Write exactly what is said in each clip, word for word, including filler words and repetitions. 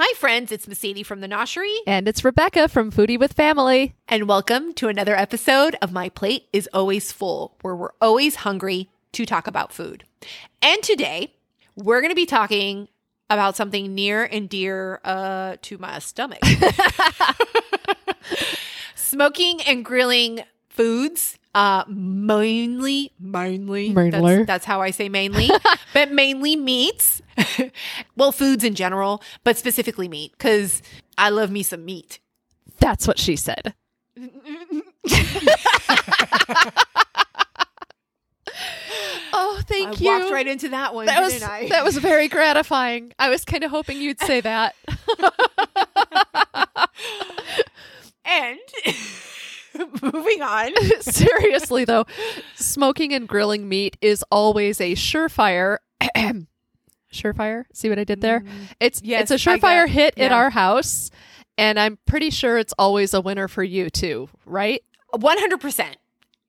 Hi friends, it's Mercedes from The Noshery. And it's Rebecca from Foodie with Family. And welcome to another episode of My Plate is Always Full, where we're always hungry to talk about food. And today, we're going to be talking about something near and dear uh, to my stomach. Smoking and grilling foods, uh, mainly, mainly, mainly. That's, that's how I say mainly, but mainly meats. Well, foods in general, but specifically meat, because I love me some meat. That's what she said. Oh, thank I you. I walked right into that one, that didn't was, I? That was very gratifying. I was kind of hoping you'd say that. And moving on. Seriously, though, smoking and grilling meat is always a surefire... Surefire? See what I did there? It's yes, it's a surefire hit yeah. at our house, and I'm pretty sure it's always a winner for you too, right? one hundred percent.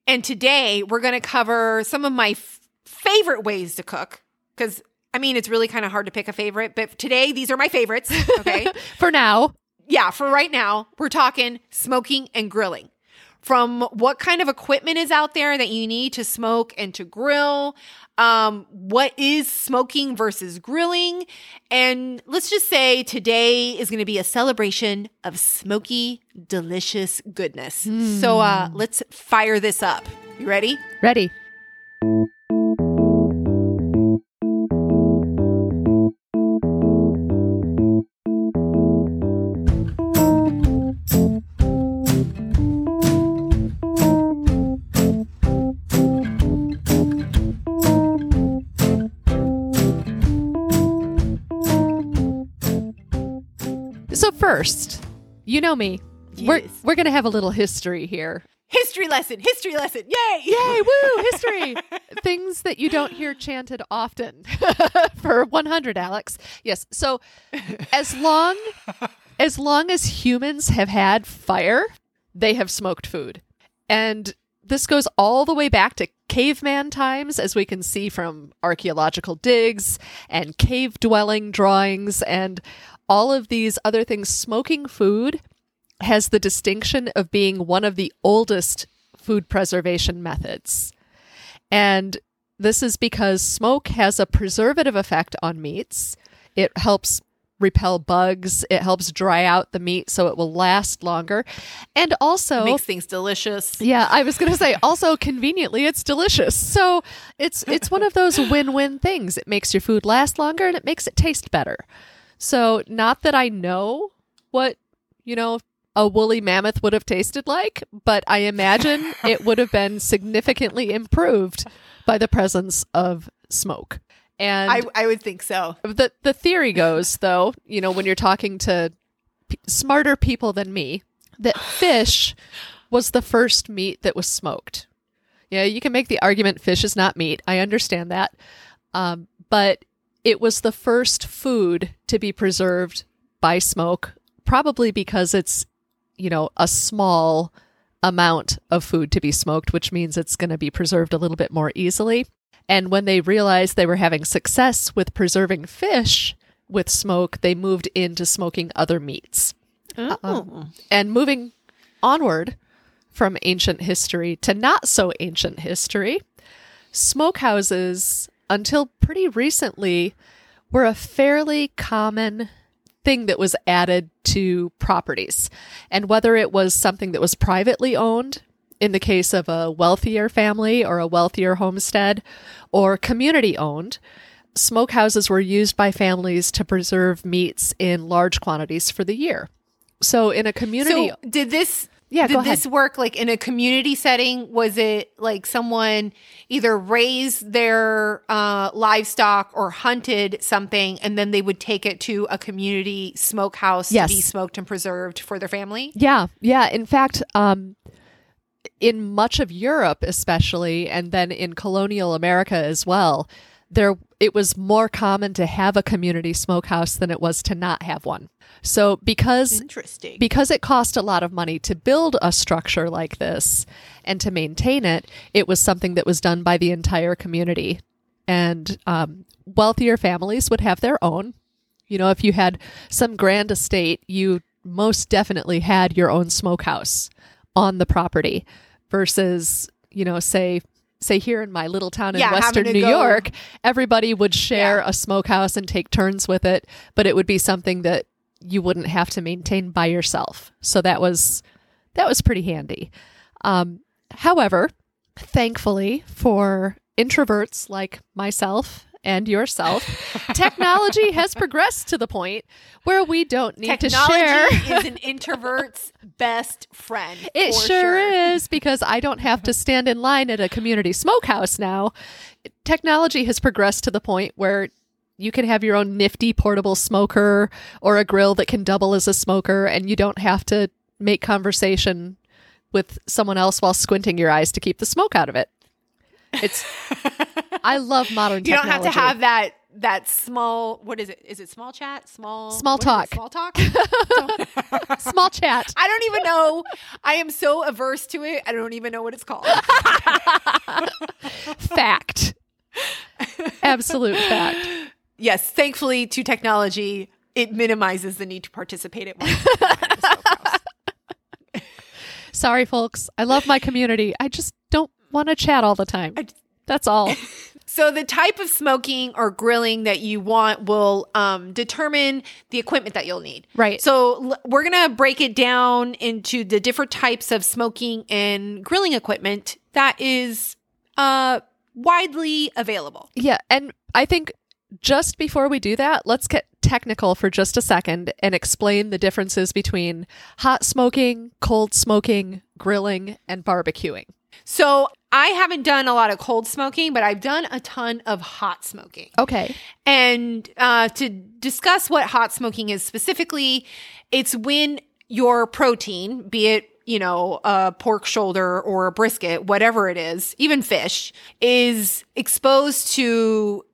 And today we're going to cover some of my f- favorite ways to cook, because, I mean, it's really kind of hard to pick a favorite, but today these are my favorites, okay? For now. Yeah, for right now, we're talking smoking and grilling. From what kind of equipment is out there that you need to smoke and to grill, um, what is smoking versus grilling, and let's just say today is going to be a celebration of smoky, delicious goodness. Mm. So uh, let's fire this up. You ready? Ready. First, you know me. Yes. We're we're gonna have a little history here. History lesson, history lesson. Yay! Yay, woo, history. Things that you don't hear chanted often for one hundred, Alex. Yes. So as long as long as humans have had fire, they have smoked food. And this goes all the way back to caveman times, as we can see from archaeological digs and cave dwelling drawings and all of these other things. Smoking food has the distinction of being one of the oldest food preservation methods. And this is because smoke has a preservative effect on meats. It helps repel bugs. It helps dry out the meat so it will last longer. And also... It makes things delicious. Yeah, I was going to say, also conveniently, it's delicious. So it's it's one of those win-win things. It makes your food last longer and it makes it taste better. So not that I know what, you know, a woolly mammoth would have tasted like, but I imagine it would have been significantly improved by the presence of smoke. And I, I would think so. The the theory goes, though, you know, when you're talking to p- smarter people than me, that fish was the first meat that was smoked. Yeah, you can make the argument fish is not meat. I understand that. Um, but... It was the first food to be preserved by smoke, probably because it's, you know, a small amount of food to be smoked, which means it's going to be preserved a little bit more easily. And when they realized they were having success with preserving fish with smoke, they moved into smoking other meats. Oh. Um, and moving onward from ancient history to not so ancient history, smokehouses... until pretty recently, were a fairly common thing that was added to properties. And whether it was something that was privately owned, in the case of a wealthier family or a wealthier homestead, or community owned, smokehouses were used by families to preserve meats in large quantities for the year. So in a community... So did this... Yeah, did this work like in a community setting? Was it like someone either raised their uh, livestock or hunted something and then they would take it to a community smokehouse yes. to be smoked and preserved for their family? Yeah, yeah. In fact, um, in much of Europe especially, and then in colonial America as well, there it was more common to have a community smokehouse than it was to not have one. So because Interesting. because it cost a lot of money to build a structure like this and to maintain it, it was something that was done by the entire community. And um, wealthier families would have their own, You know, if you had some grand estate, you most definitely had your own smokehouse on the property versus, you know, say say here in my little town in yeah, Western New go. York, everybody would share yeah. a smokehouse and take turns with it, but it would be something that you wouldn't have to maintain by yourself. So that was that was pretty handy. Um, however, thankfully for introverts like myself and yourself, technology has progressed to the point where we don't need technology to share. Technology is an introvert's best friend. It sure, sure is, because I don't have to stand in line at a community smokehouse now. Technology has progressed to the point where you can have your own nifty portable smoker or a grill that can double as a smoker, and you don't have to make conversation with someone else while squinting your eyes to keep the smoke out of it. It's I love modern technology. You don't have to have that that small, what is it? Is it small chat? Small Small talk. Small talk? Small chat. I don't even know. I am so averse to it. I don't even know what it's called. Fact. Absolute fact. Yes, thankfully to technology, it minimizes the need to participate at once. Sorry folks, I love my community. I just don't want to chat all the time. I just, That's all. So the type of smoking or grilling that you want will um, determine the equipment that you'll need. Right. So l- we're going to break it down into the different types of smoking and grilling equipment that is uh, widely available. Yeah. And I think just before we do that, let's get technical for just a second and explain the differences between hot smoking, cold smoking, grilling, and barbecuing. So I haven't done a lot of cold smoking, but I've done a ton of hot smoking. Okay. And uh, to discuss what hot smoking is specifically, it's when your protein, be it, you know, a pork shoulder or a brisket, whatever it is, even fish, is exposed to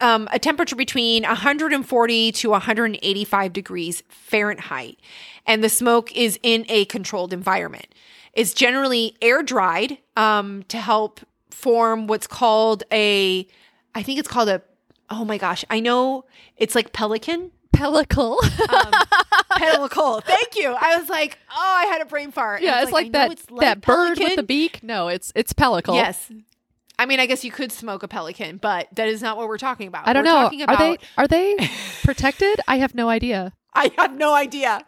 um, a temperature between one forty to one eighty-five degrees Fahrenheit. And the smoke is in a controlled environment. It's generally air-dried um, to help form what's called a, I think it's called a, oh my gosh, I know it's like pelican. Pellicle. um, pellicle. Thank you. I was like, oh, I had a brain fart. Yeah, it's like, like that, it's like that bird with the beak. No, it's it's pellicle. Yes. I mean, I guess you could smoke a pelican, but that is not what we're talking about. I don't we're know. Talking about- are they, are they protected? I have no idea. I have no idea.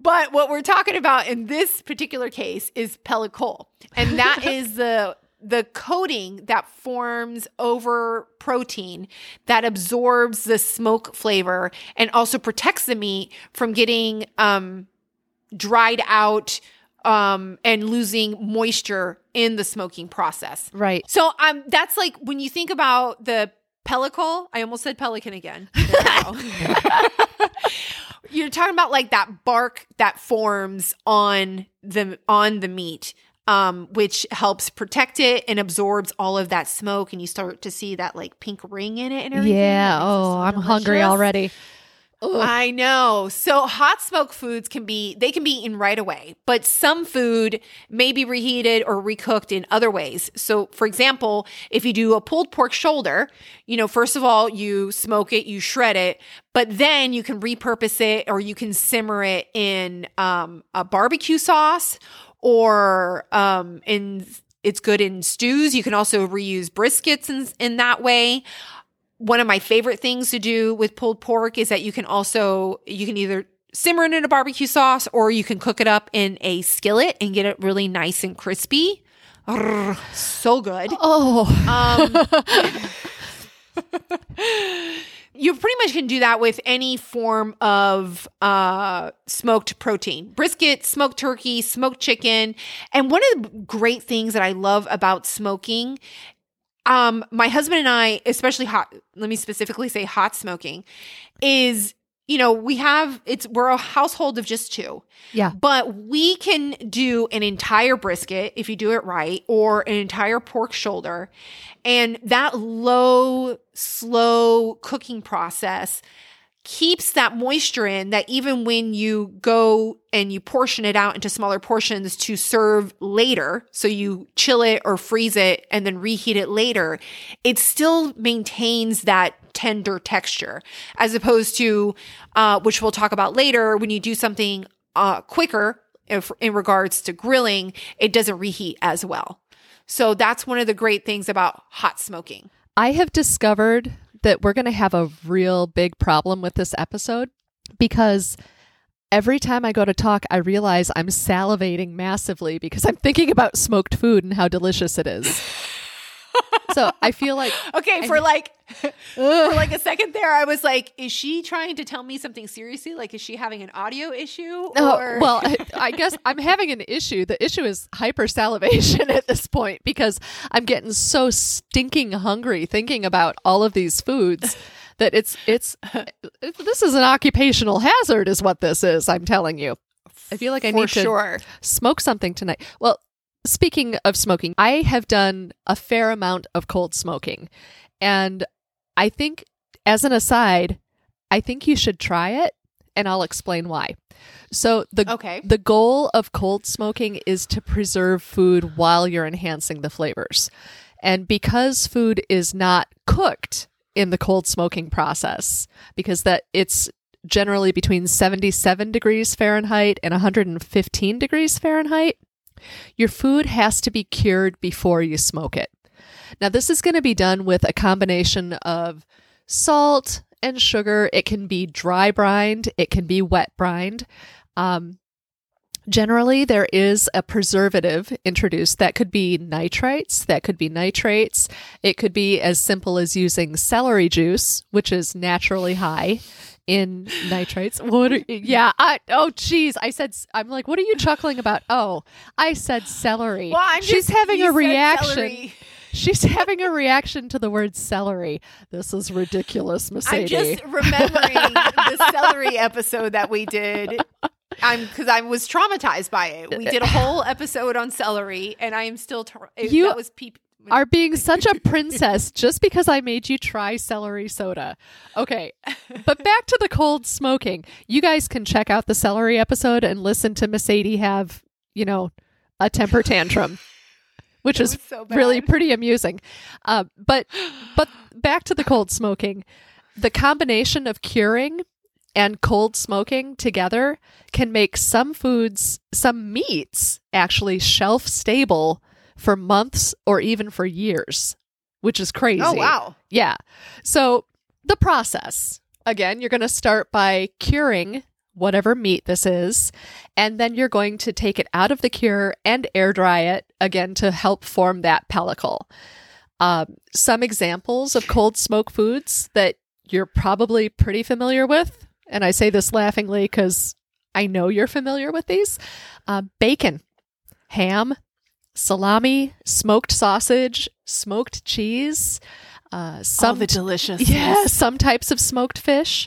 But what we're talking about in this particular case is pellicle. And that is the the coating that forms over protein that absorbs the smoke flavor and also protects the meat from getting um, dried out um, and losing moisture in the smoking process. Right. So um, that's like when you think about the pellicle. I almost said pelican again. You're talking about like that bark that forms on the on the meat, um, which helps protect it and absorbs all of that smoke, and you start to see that like pink ring in it and everything. Yeah. Oh, so I'm hungry already. Ugh. I know. So hot smoke foods can be they can be eaten right away, but some food may be reheated or recooked in other ways. So for example, if you do a pulled pork shoulder, you know, first of all, you smoke it, you shred it, but then you can repurpose it or you can simmer it in um, a barbecue sauce or um, in it's good in stews. You can also reuse briskets in, in that way. One of my favorite things to do with pulled pork is that you can also, you can either simmer it in a barbecue sauce or you can cook it up in a skillet and get it really nice and crispy. Arr, so good. Oh. Um, you pretty much can do that with any form of uh, smoked protein. Brisket, smoked turkey, smoked chicken. And one of the great things that I love about smoking Um, my husband and I, especially hot, let me specifically say hot smoking is, you know, we have, it's, we're a household of just two. Yeah. But we can do an entire brisket if you do it right or an entire pork shoulder. And that low, slow cooking process keeps that moisture in, that even when you go and you portion it out into smaller portions to serve later, so you chill it or freeze it and then reheat it later, it still maintains that tender texture, as opposed to, uh, which we'll talk about later, when you do something uh, quicker if, in regards to grilling, it doesn't reheat as well. So that's one of the great things about hot smoking. I have discovered that we're going to have a real big problem with this episode, because every time I go to talk, I realize I'm salivating massively because I'm thinking about smoked food and how delicious it is. So I feel like... Okay, I for mean, like for like a second there, I was like, is she trying to tell me something seriously? Like, is she having an audio issue? Or? Oh, well, I, I guess I'm having an issue. The issue is hypersalivation at this point, because I'm getting so stinking hungry thinking about all of these foods that it's it's this is an occupational hazard is what this is, I'm telling you. I feel like I for need to sure. smoke something tonight. Well, speaking of smoking, I have done a fair amount of cold smoking. And I think, as an aside, I think you should try it, and I'll explain why. So the okay. the goal of cold smoking is to preserve food while you're enhancing the flavors. And because food is not cooked in the cold smoking process, because that it's generally between seventy-seven degrees Fahrenheit and one hundred fifteen degrees Fahrenheit, your food has to be cured before you smoke it. Now, this is going to be done with a combination of salt and sugar. It can be dry brined. It can be wet brined. Um, generally, there is a preservative introduced. That could be nitrites. That could be nitrates. It could be as simple as using celery juice, which is naturally high in nitrates. What are, yeah. I, oh, geez. I said, I'm like, what are you chuckling about? Oh, I said celery. Well, I'm She's just, having a reaction. Celery. She's having a reaction to the word celery. This is ridiculous, Mercedes. I'm just remembering the celery episode that we did. I'm because I was traumatized by it. We did a whole episode on celery, and I am still. Tra- you that was peep- are being such a princess just because I made you try celery soda. Okay, but back to the cold smoking. You guys can check out the celery episode and listen to Mercedes have, you know, a temper tantrum. Which is so really pretty amusing. Uh, but but back to the cold smoking. The combination of curing and cold smoking together can make some foods, some meats, actually shelf stable for months or even for years, which is crazy. Oh, wow. Yeah. So the process, again, you're going to start by curing whatever meat this is, and then you're going to take it out of the cure and air dry it again to help form that pellicle. Um, some examples of cold smoke foods that you're probably pretty familiar with, and I say this laughingly because I know you're familiar with these, uh, bacon, ham, salami, smoked sausage, smoked cheese, uh, some oh, the delicious, yeah, some types of smoked fish.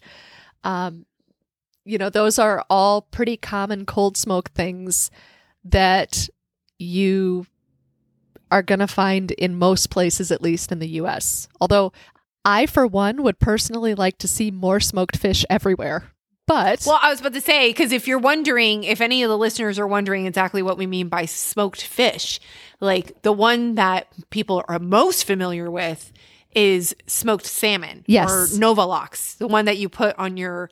Um, You know, those are all pretty common cold smoke things that you are going to find in most places, at least in the U S. Although I, for one, would personally like to see more smoked fish everywhere. But well, I was about to say, because if you're wondering, if any of the listeners are wondering exactly what we mean by smoked fish, like the one that people are most familiar with is smoked salmon. Yes. Or Nova Lox, the one that you put on your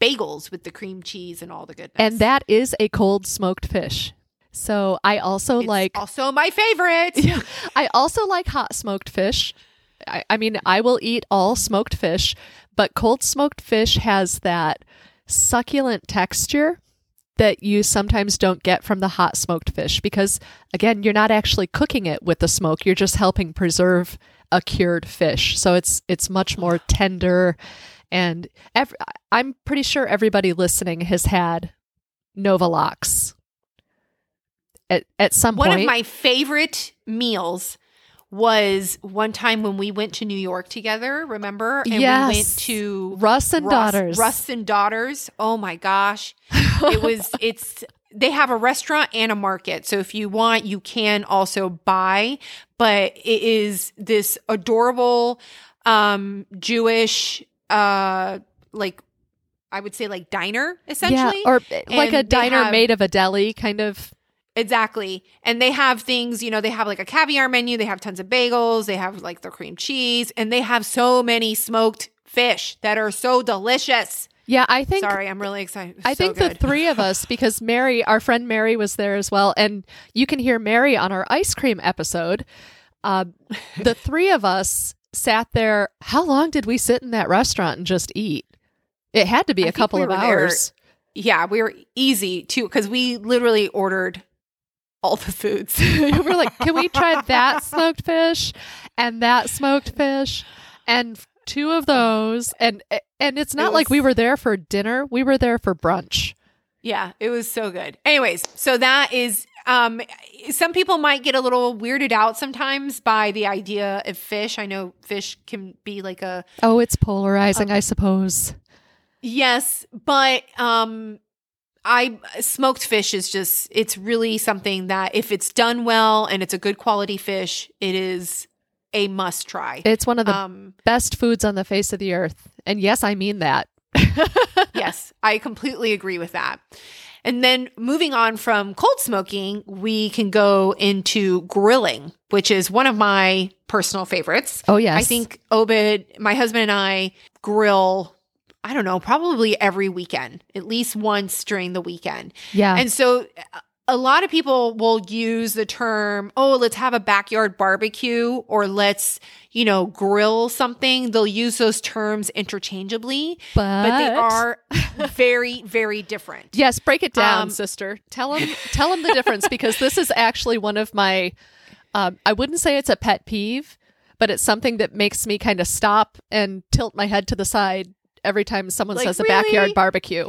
bagels with the cream cheese and all the goodness. And that is a cold smoked fish. So I also it's like... also my favorite. Yeah, I also like hot smoked fish. I, I mean, I will eat all smoked fish, but cold smoked fish has that succulent texture that you sometimes don't get from the hot smoked fish because, again, you're not actually cooking it with the smoke. You're just helping preserve a cured fish. So it's it's much more tender. And every, I'm pretty sure everybody listening has had Nova Lox at, at some point. One of my favorite meals was one time when we went to New York together, remember? And yes. We went to Russ and Russ, Daughters. Russ and Daughters. Oh my gosh. It was, it's, they have a restaurant and a market. So if you want, you can also buy, but it is this adorable um, Jewish, uh, like I would say like diner essentially. Yeah, or like and a diner have, made of a deli kind of. Exactly. And they have things, you know, they have like a caviar menu. They have tons of bagels. They have like the cream cheese. And they have so many smoked fish that are so delicious. Yeah, I think... Sorry, I'm really excited. I so think good. The three of us, because Mary, our friend Mary was there as well, and you can hear Mary on our ice cream episode. Uh, the three of us sat there. How long did we sit in that restaurant and just eat? It had to be I a couple we of hours. There. Yeah, we were easy too, because we literally ordered all the foods. We're like, can we try that smoked fish and that smoked fish and... two of those, and and it's not it was, like we were there for dinner, we were there for brunch. Yeah, it was so good. Anyways, so that is um some people might get a little weirded out sometimes by the idea of fish. I know fish can be like a oh it's polarizing, um, I suppose. Yes, but um I smoked fish is just, it's really something that if it's done well and it's a good quality fish, it is a must try. It's one of the um, best foods on the face of the earth. And yes, I mean that. Yes, I completely agree with that. And then moving on from cold smoking, we can go into grilling, which is one of my personal favorites. Oh, yes. I think Obed, my husband and I grill, I don't know, probably every weekend, at least once during the weekend. Yeah. And so... a lot of people will use the term, oh, let's have a backyard barbecue, or let's, you know, grill something. They'll use those terms interchangeably, but, but they are very, very different. Yes, break it down, um, sister. Tell them, tell them the difference, because this is actually one of my, um, I wouldn't say it's a pet peeve, but it's something that makes me kind of stop and tilt my head to the side every time someone like, says really? A backyard barbecue.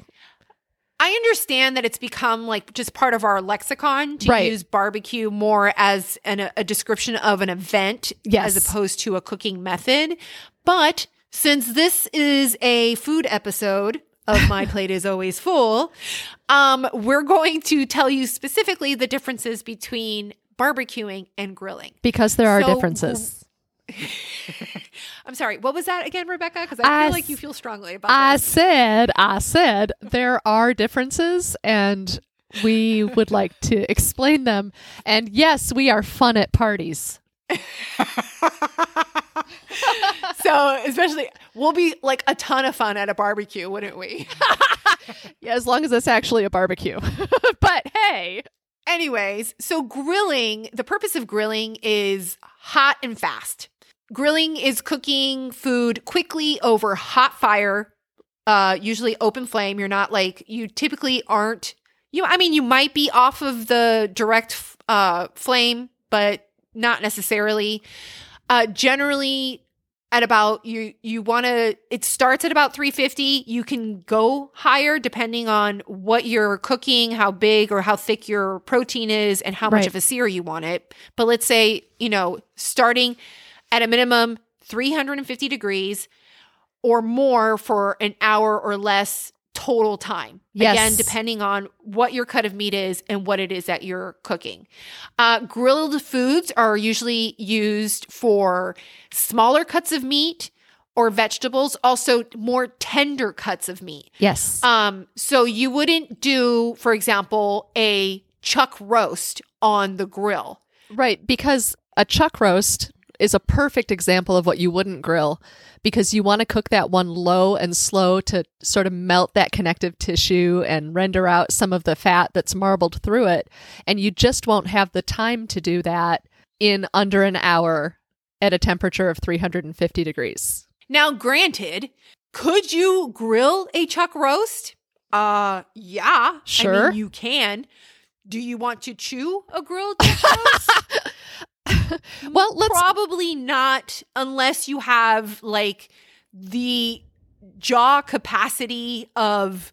I understand that it's become like just part of our lexicon to right. use barbecue more as an, a description of an event yes. as opposed to a cooking method. But since this is a food episode of My Plate is Always Full, um, we're going to tell you specifically the differences between barbecuing and grilling. Because there are so, differences. I'm sorry, what was that again, Rebecca? Because I, I feel like you feel strongly about I that. said, I said, there are differences, and we would like to explain them. And yes, we are fun at parties. So, especially, we'll be like a ton of fun at a barbecue, wouldn't we? Yeah, as long as it's actually a barbecue. But hey... Anyways, so grilling, the purpose of grilling is hot and fast. Grilling is cooking food quickly over hot fire, uh, usually open flame. You're not like, you typically aren't, you. I mean, you might be off of the direct uh, flame, but not necessarily. Uh, generally, at about, you you want to, it starts at about three fifty. You can go higher depending on what you're cooking, how big or how thick your protein is, and how right. much of a sear you want it. But let's say, you know, starting at a minimum three hundred fifty degrees or more for an hour or less total time. Yes. Again, depending on what your cut of meat is and what it is that you're cooking. Uh, grilled foods are usually used for smaller cuts of meat or vegetables, also more tender cuts of meat. Yes. Um, so you wouldn't do, for example, a chuck roast on the grill. Right, because a chuck roast is a perfect example of what you wouldn't grill, because you want to cook that one low and slow to sort of melt that connective tissue and render out some of the fat that's marbled through it. And you just won't have the time to do that in under an hour at a temperature of three hundred fifty degrees. Now, granted, could you grill a chuck roast? Uh, yeah. Sure. I mean, you can. Do you want to chew a grilled chuck roast? Well, let's probably not, unless you have like the jaw capacity of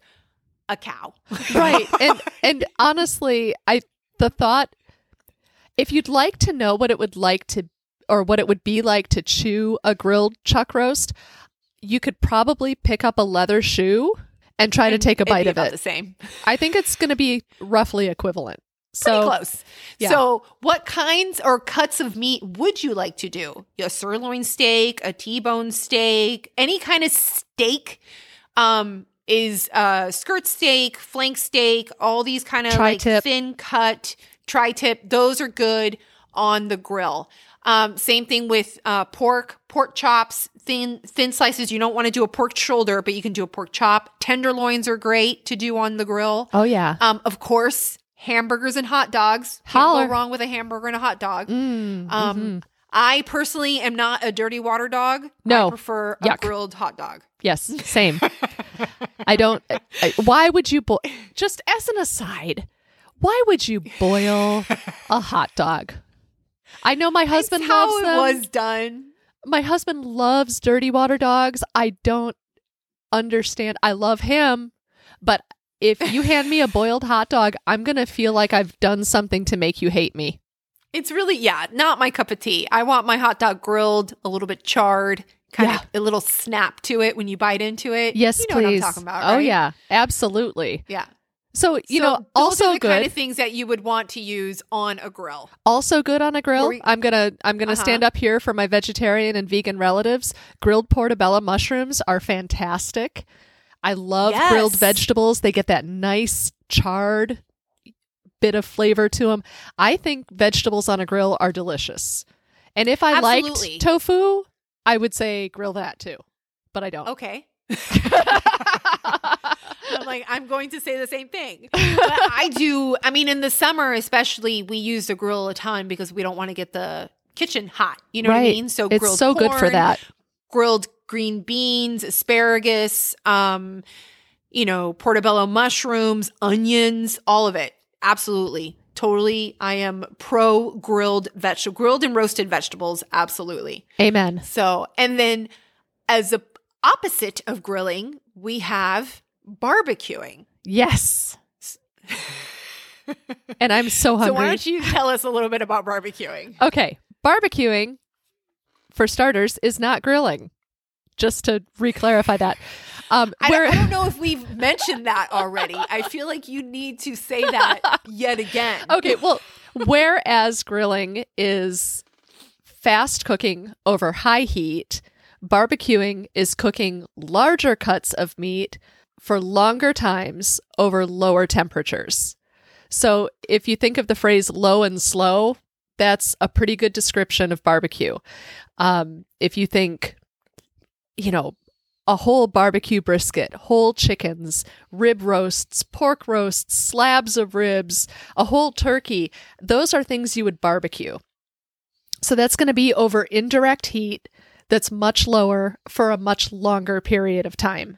a cow. Right. And and honestly, I the thought, if you'd like to know what it would like to or what it would be like to chew a grilled chuck roast, you could probably pick up a leather shoe and try and to take a bite of it. The same. I think it's going to be roughly equivalent. So pretty close. Yeah. So what kinds or cuts of meat would you like to do? A sirloin steak, a T-bone steak, any kind of steak. Um, is uh, skirt steak, flank steak, all these kind of like thin cut, tri-tip. Those are good on the grill. Um, same thing with uh, pork, pork chops, thin thin slices. You don't want to do a pork shoulder, but you can do a pork chop. Tenderloins are great to do on the grill. Oh, yeah. Um, of course, hamburgers and hot dogs. Holler. Can't go wrong with a hamburger and a hot dog. Mm, um, mm-hmm. I personally am not a dirty water dog. No. I prefer a Yuck. grilled hot dog. Yes, same. I don't. I, why would you boil? Just as an aside, why would you boil a hot dog? I know my husband That's how loves them. It was done. My husband loves dirty water dogs. I don't understand. I love him, but if you hand me a boiled hot dog, I'm gonna feel like I've done something to make you hate me. It's really, yeah, not my cup of tea. I want my hot dog grilled, a little bit charred, kind yeah. of a little snap to it when you bite into it. Yes, you know please. What I'm talking about, right? Oh yeah, absolutely. Yeah. So, you so know, also are the good kind of things that you would want to use on a grill. Also good on a grill. We, I'm going to I'm going to uh-huh. stand up here for my vegetarian and vegan relatives. Grilled portobello mushrooms are fantastic. I love yes. grilled vegetables. They get that nice charred bit of flavor to them. I think vegetables on a grill are delicious. And if I Absolutely. liked tofu, I would say grill that too. But I don't. Okay. I'm like, I'm going to say the same thing. But I do. I mean, in the summer, especially, we use the grill a ton because we don't want to get the kitchen hot. You know right. what I mean? So it's grilled so corn, good for that. Grilled green beans, asparagus, um, you know, portobello mushrooms, onions, all of it. Absolutely. Totally. I am pro grilled vegetable, grilled and roasted vegetables. Absolutely. Amen. So, and then as a opposite of grilling, we have barbecuing. Yes. And I'm so hungry. So why don't you tell us a little bit about barbecuing? Okay. Barbecuing, for starters, is not grilling. Just to reclarify that. Um, I, don't, I don't know if we've mentioned that already. I feel like you need to say that yet again. Okay. Well, whereas grilling is fast cooking over high heat, barbecuing is cooking larger cuts of meat for longer times over lower temperatures. So if you think of the phrase low and slow, that's a pretty good description of barbecue. Um, if you think, you know, a whole barbecue brisket, whole chickens, rib roasts, pork roasts, slabs of ribs, a whole turkey, those are things you would barbecue. So that's going to be over indirect heat that's much lower for a much longer period of time.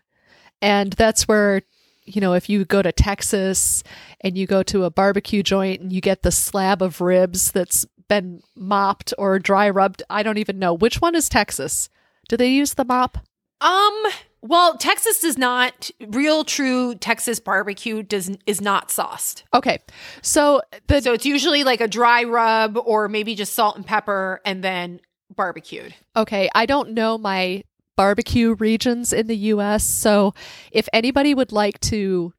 And that's where, you know, if you go to Texas and you go to a barbecue joint and you get the slab of ribs that's been mopped or dry rubbed, I don't even know. Which one is Texas? Do they use the mop? Um, well, Texas does not, real true Texas barbecue does is not sauced. Okay. So the, so it's usually like a dry rub or maybe just salt and pepper and then barbecued. Okay. I don't know my barbecue regions in the U S. So if anybody would like to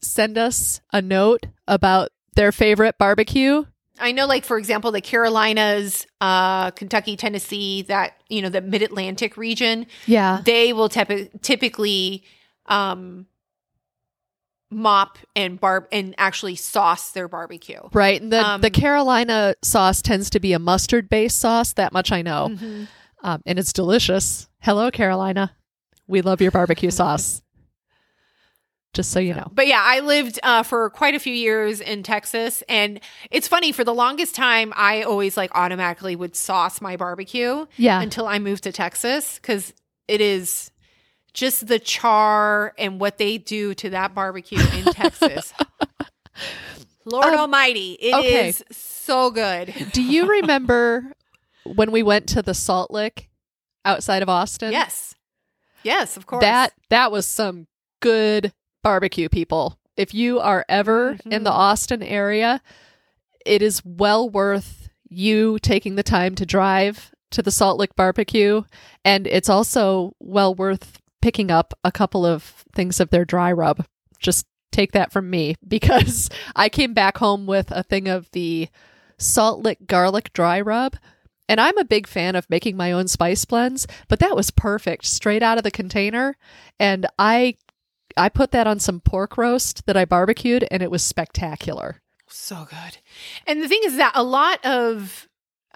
send us a note about their favorite barbecue. I know, like, for example, the Carolinas, uh, Kentucky, Tennessee, that, you know, the mid-Atlantic region. Yeah. They will te- typically um, mop and barb and actually sauce their barbecue. Right. And the, um, the Carolina sauce tends to be a mustard-based sauce. That much I know. Mm-hmm. Um, and it's delicious. Hello, Carolina. We love your barbecue sauce. Just so you know. But yeah, I lived uh, for quite a few years in Texas. And it's funny, for the longest time, I always like automatically would sauce my barbecue yeah. until I moved to Texas. Because it is just the char and what they do to that barbecue in Texas. Lord um, almighty, it okay. is so good. Do you remember when we went to the Salt Lick outside of Austin? Yes. Yes, of course. That that was some good barbecue, people. If you are ever mm-hmm. in the Austin area, it is well worth you taking the time to drive to the Salt Lick barbecue. And it's also well worth picking up a couple of things of their dry rub. Just take that from me, because I came back home with a thing of the Salt Lick garlic dry rub. And I'm a big fan of making my own spice blends, but that was perfect, straight out of the container. And I I put that on some pork roast that I barbecued, and it was spectacular. So good. And the thing is that a lot of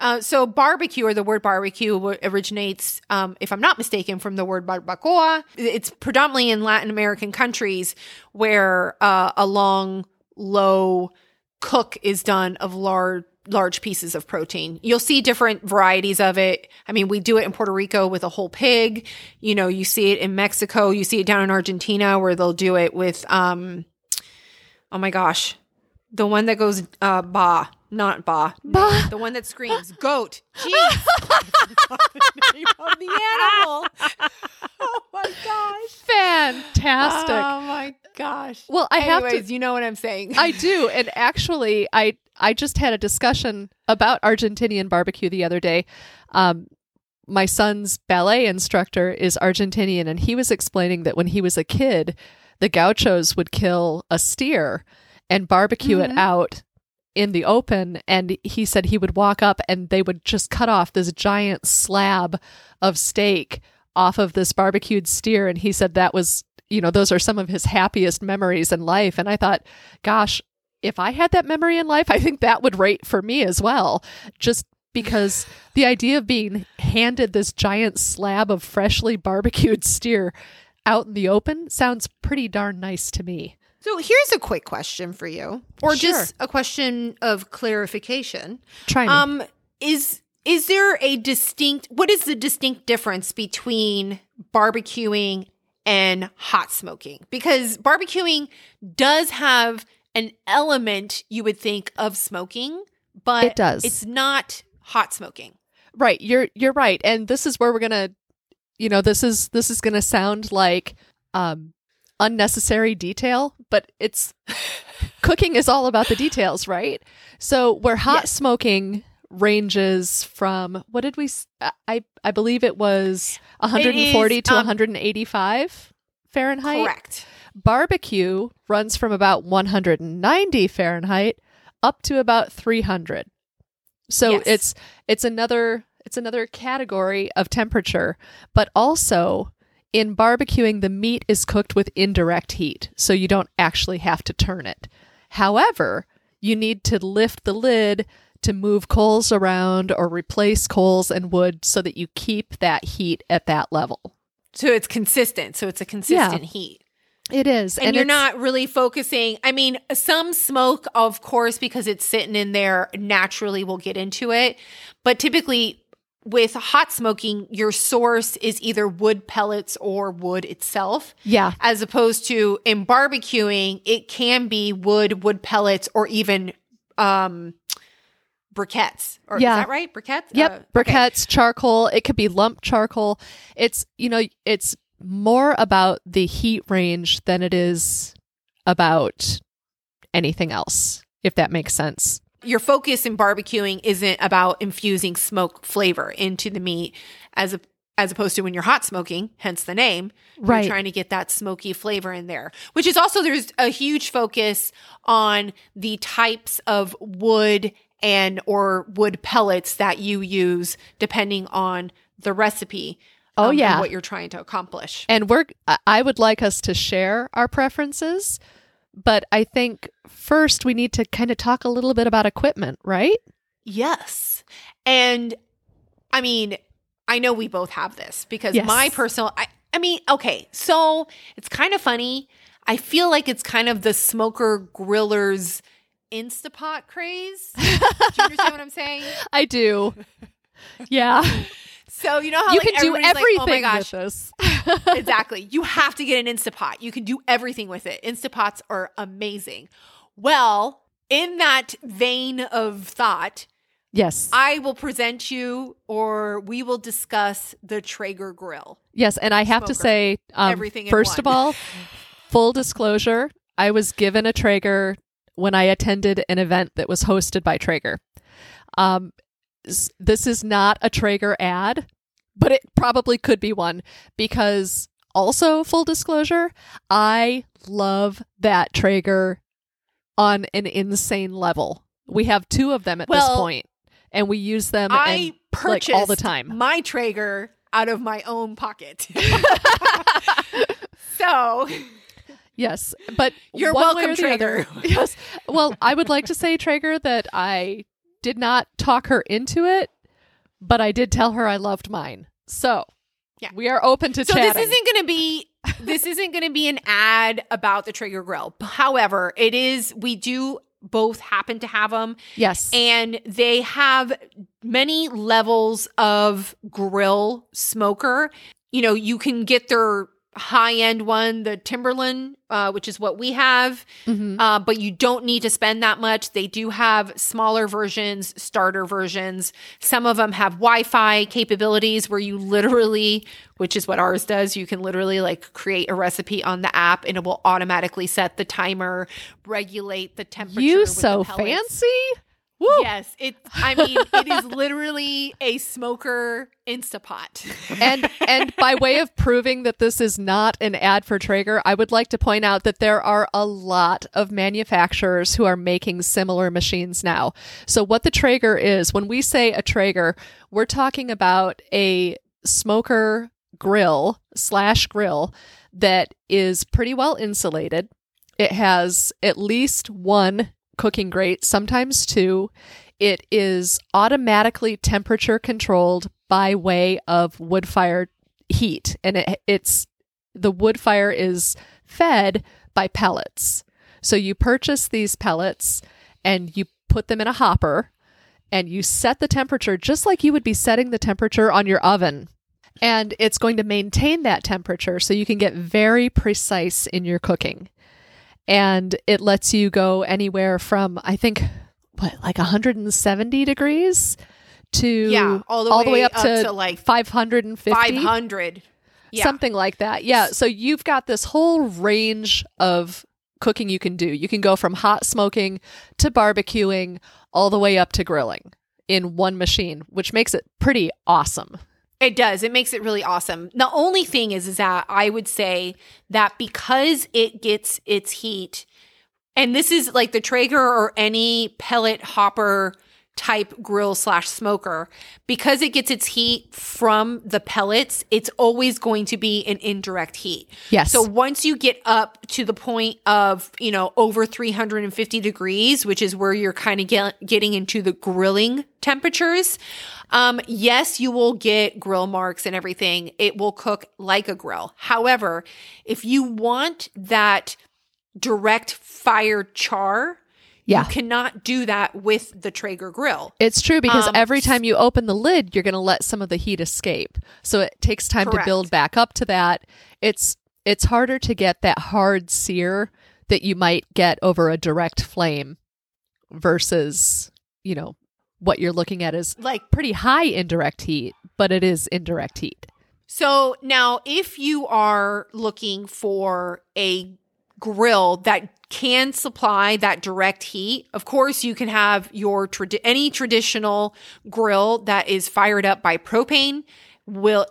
Uh, so barbecue, or the word barbecue, originates, um, if I'm not mistaken, from the word barbacoa. It's predominantly in Latin American countries where uh, a long, low cook is done of large, large pieces of protein. You'll see different varieties of it. I mean, we do it in Puerto Rico with a whole pig. You know, you see it in Mexico. You see it down in Argentina where they'll do it with, um, oh my gosh, the one that goes uh, ba. Not ba. Ba. The one that screams, goat. Jeez. The name of the animal. Oh, my gosh. Fantastic. Oh, my gosh. Well, I Anyways, have to. You know what I'm saying. I do. And actually, I, I just had a discussion about Argentinian barbecue the other day. Um, my son's ballet instructor is Argentinian, and he was explaining that when he was a kid, the gauchos would kill a steer and barbecue mm-hmm. it out in the open, and he said he would walk up and they would just cut off this giant slab of steak off of this barbecued steer, and he said that was, you know, those are some of his happiest memories in life. And I thought, gosh, if I had that memory in life, I think that would rate for me as well, just because the idea of being handed this giant slab of freshly barbecued steer out in the open sounds pretty darn nice to me. So here's a quick question for you, or sure. just a question of clarification. Try me. Um, is is there a distinct? What is the distinct difference between barbecuing and hot smoking? Because barbecuing does have an element, you would think, of smoking, but it does. It's not hot smoking. Right. You're you're right, and this is where we're gonna, you know, this is this is gonna sound like, um. unnecessary detail, but it's cooking is all about the details, right? So where hot yes. smoking ranges from, what did we, I I believe it was one hundred forty it is, to um, one hundred eighty-five Fahrenheit. Correct. Barbecue runs from about one hundred ninety Fahrenheit up to about three hundred. So yes. it's it's another it's another category of temperature, but also in barbecuing, the meat is cooked with indirect heat, so you don't actually have to turn it. However, you need to lift the lid to move coals around or replace coals and wood so that you keep that heat at that level. So it's consistent. So it's a consistent yeah, heat. It is. And, and you're not really focusing. I mean, some smoke, of course, because it's sitting in there, naturally will get into it. But typically, with hot smoking, your source is either wood pellets or wood itself. Yeah. As opposed to in barbecuing, it can be wood, wood pellets, or even um, briquettes. Or, yeah. Is that right? Briquettes? Yep. Uh, briquettes, okay. Charcoal. It could be lump charcoal. It's, you know, it's more about the heat range than it is about anything else, if that makes sense. Your focus in barbecuing isn't about infusing smoke flavor into the meat as a, as opposed to when you're hot smoking, hence the name. Right. You're trying to get that smoky flavor in there, which is also, there's a huge focus on the types of wood and or wood pellets that you use depending on the recipe. Oh, um, yeah. And what you're trying to accomplish. And we're, I would like us to share our preferences. But I think first we need to kind of talk a little bit about equipment, right? Yes. And I mean, I know we both have this because yes. my personal, I, I mean, okay, so it's kind of funny. I feel like it's kind of the smoker griller's Instapot craze. Do you understand what I'm saying? I do. Yeah. So you know how you like, can do everything like, oh my gosh. With this. Exactly. You have to get an Instapot. You can do everything with it. Instapots are amazing. Well, in that vein of thought, yes, I will present you, or we will discuss the Traeger grill. Yes, and I have Smoker. to say, um, everything first of all, full disclosure, I was given a Traeger when I attended an event that was hosted by Traeger. Um, this is not a Traeger ad, but it probably could be one because also full disclosure, I love that Traeger on an insane level. We have two of them at well, this point and we use them I and, purchased like, all the time. My Traeger out of my own pocket. So Yes, but you're welcome, Traeger. Yes. Well, I would like to say, Traeger, that I did not talk her into it, but I did tell her I loved mine. So yeah, we are open to so chatting. So this isn't going to be this isn't going to be an ad about the Traeger grill. However, it is. We do both happen to have them. Yes, and they have many levels of grill smoker. You know, you can get their high-end one, the Timberland, uh, which is what we have, mm-hmm. uh, but you don't need to spend that much. They do have smaller versions, starter versions. Some of them have Wi-Fi capabilities where you literally, which is what ours does, you can literally like create a recipe on the app and it will automatically set the timer, regulate the temperature. You so fancy. Woo. Yes, it. I mean, it is literally a smoker Instapot. And and by way of proving that this is not an ad for Traeger, I would like to point out that there are a lot of manufacturers who are making similar machines now. So what the Traeger is, when we say a Traeger, we're talking about a smoker grill slash grill that is pretty well insulated. It has at least one cooking grate, sometimes two. It is automatically temperature controlled by way of wood fire heat, and it, it's the wood fire is fed by pellets. So you purchase these pellets and you put them in a hopper and you set the temperature just like you would be setting the temperature on your oven. And it's going to maintain that temperature so you can get very precise in your cooking. And it lets you go anywhere from, I think, what, like one hundred seventy degrees to yeah, all, the, all way the way up, up to, to like five hundred fifty. five hundred. Yeah. Something like that. Yeah. So you've got this whole range of cooking you can do. You can go from hot smoking to barbecuing all the way up to grilling in one machine, which makes it pretty awesome. It does. It makes it really awesome. The only thing is, is that I would say that because it gets its heat, and this is like the Traeger or any pellet hopper type grill slash smoker, because it gets its heat from the pellets, it's always going to be an indirect heat. Yes. So once you get up to the point of, you know, over three hundred fifty degrees, which is where you're kind of get, getting into the grilling temperatures, um, yes, you will get grill marks and everything. It will cook like a grill. However, if you want that direct fire char, yeah, you cannot do that with the Traeger grill. It's true, because um, every time you open the lid, you're going to let some of the heat escape. So it takes time correct. to build back up to that. It's it's harder to get that hard sear that you might get over a direct flame versus, you know, what you're looking at is like pretty high indirect heat, but it is indirect heat. So now if you are looking for a grill that can supply that direct heat, of course, you can have your trad- any traditional grill that is fired up by propane will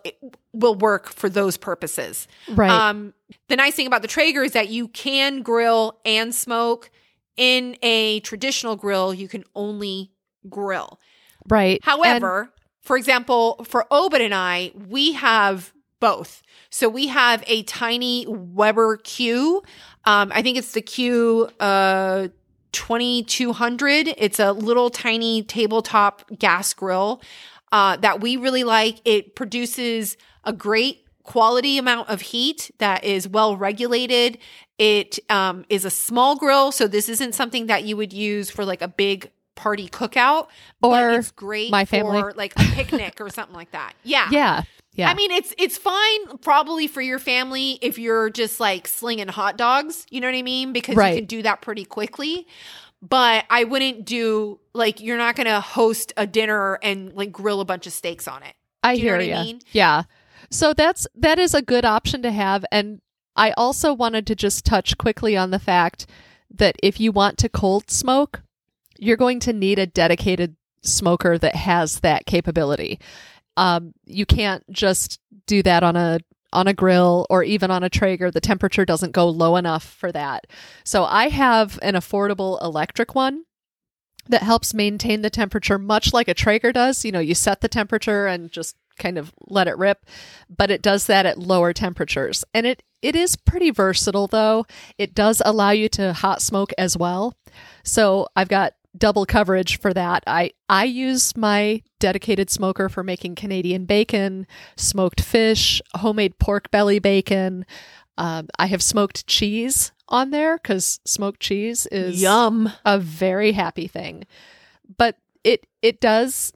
will work for those purposes. Right. Um, the nice thing about the Traeger is that you can grill and smoke. In a traditional grill, you can only grill. Right. However, and- for example, for Obed and I, we have both. So we have a tiny Weber Q. Um, I think it's the Q uh, twenty-two hundred. It's a little tiny tabletop gas grill uh, that we really like. It produces a great quality amount of heat that is well regulated. It um, is a small grill. So this isn't something that you would use for like a big party cookout. Or but it's great my family. For like a picnic or something like that. Yeah. Yeah. Yeah. I mean, it's it's fine probably for your family if you're just like slinging hot dogs, you know what I mean? Because right. you can do that pretty quickly. But I wouldn't do, like, you're not going to host a dinner and like grill a bunch of steaks on it. I do you hear know what you. I mean? Yeah. So that's that is a good option to have. And I also wanted to just touch quickly on the fact that if you want to cold smoke, you're going to need a dedicated smoker that has that capability. Um, you can't just do that on a on a grill or even on a Traeger. The temperature doesn't go low enough for that. So I have an affordable electric one that helps maintain the temperature much like a Traeger does. You know, you set the temperature and just kind of let it rip, but it does that at lower temperatures. And it it is pretty versatile, though. It does allow you to hot smoke as well. So I've got double coverage for that. I, I use my dedicated smoker for making Canadian bacon, smoked fish, homemade pork belly bacon. Um, I have smoked cheese on there because smoked cheese is yum, a very happy thing. But it it does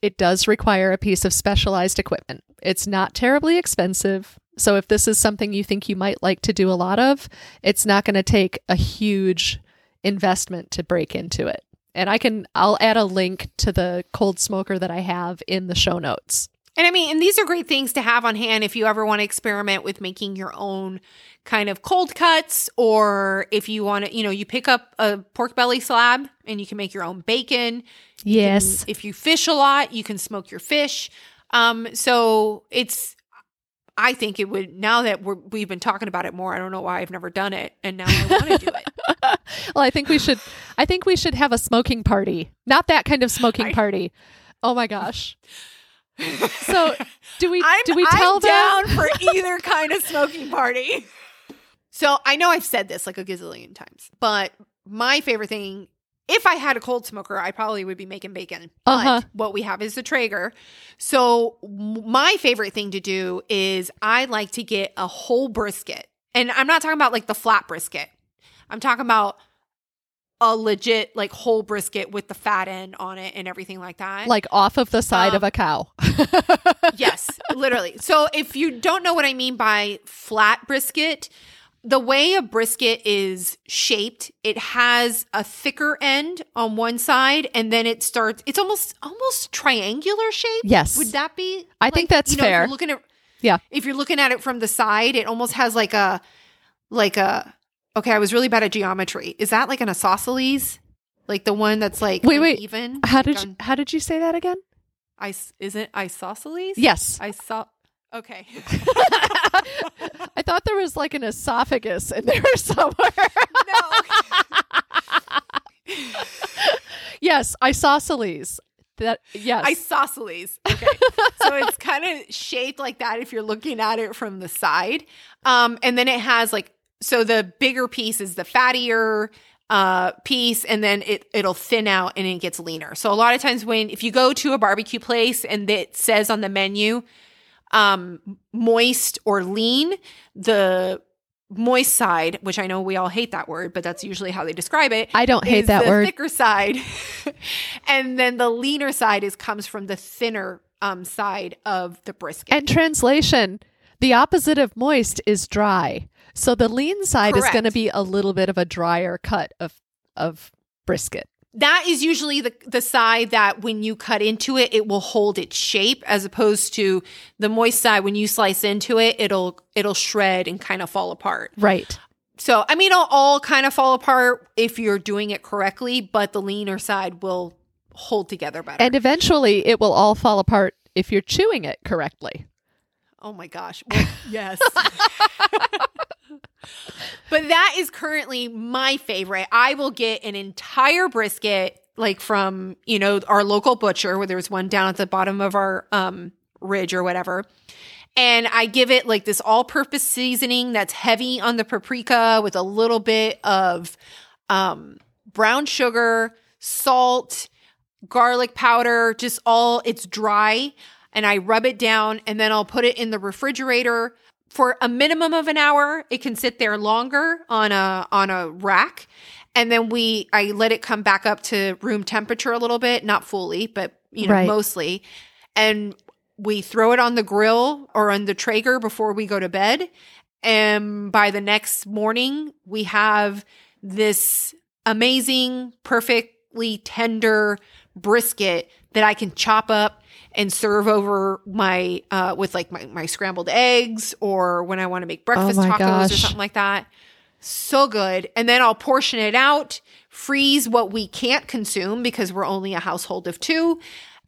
it does require a piece of specialized equipment. It's not terribly expensive. So if this is something you think you might like to do a lot of, it's not going to take a huge investment to break into it. And I can I'll add a link to the cold smoker that I have in the show notes. And I mean, and these are great things to have on hand if you ever want to experiment with making your own kind of cold cuts, or if you want to, you know, you pick up a pork belly slab and you can make your own bacon. Yes. You can, if you fish a lot, you can smoke your fish. Um, so it's, I think it would, now that we're, we've been talking about it more, I don't know why I've never done it, and now I want to do it. Well, I think we should, I think we should have a smoking party. Not that kind of smoking I, party. Oh my gosh. So do we, I'm, do we tell I'm them? Down for either kind of smoking party. So I know I've said this like a gazillion times, but my favorite thing, if I had a cold smoker, I probably would be making bacon. Uh-huh. But what we have is the Traeger. So my favorite thing to do is I like to get a whole brisket. And I'm not talking about like the flat brisket. I'm talking about a legit like whole brisket with the fat end on it and everything like that. Like off of the side um, of a cow. Yes, literally. So if you don't know what I mean by flat brisket, the way a brisket is shaped, it has a thicker end on one side, and then it starts, it's almost almost triangular shape. Yes. Would that be? I like, think that's you know, fair. If you're looking at, yeah. If you're looking at it from the side, it almost has like a, like a, okay, I was really bad at geometry. Is that like an isosceles? Like the one that's like wait, wait. Even? How like did you, how did you say that again? I, is it isosceles? Yes. I saw. Okay. I thought there was like an esophagus in there somewhere. No. Yes, isosceles. That yes. Isosceles. Okay. So it's kind of shaped like that if you're looking at it from the side. Um, and then it has like, so the bigger piece is the fattier uh, piece, and then it, it'll thin out and it gets leaner. So a lot of times when, if you go to a barbecue place and it says on the menu, um, moist or lean, the moist side, which I know we all hate that word, but that's usually how they describe it. I don't hate that word. The thicker side. And then the leaner side is comes from the thinner um, side of the brisket. And translation, the opposite of moist is dry. So the lean side Correct. Is going to be a little bit of a drier cut of of brisket. That is usually the, the side that when you cut into it, it will hold its shape, as opposed to the moist side. When you slice into it, it'll it'll shred and kind of fall apart. Right. So, I mean, it'll all kind of fall apart if you're doing it correctly, but the leaner side will hold together better. And eventually it will all fall apart if you're chewing it correctly. Oh my gosh. Well, yes. But that is currently my favorite. I will get an entire brisket, like from, you know, our local butcher, where there's one down at the bottom of our um, ridge or whatever. And I give it like this all-purpose seasoning that's heavy on the paprika with a little bit of um, brown sugar, salt, garlic powder, just all, it's dry. And I rub it down, and then I'll put it in the refrigerator for a minimum of an hour. It can sit there longer on a on a rack. And then we I let it come back up to room temperature a little bit, not fully, but you know, right. mostly. And we throw it on the grill or on the Traeger before we go to bed. And by the next morning, we have this amazing, perfectly tender brisket that I can chop up and serve over my uh, with like my, my scrambled eggs, or when I want to make breakfast oh tacos gosh. Or something like that. So good. And then I'll portion it out, freeze what we can't consume because we're only a household of two.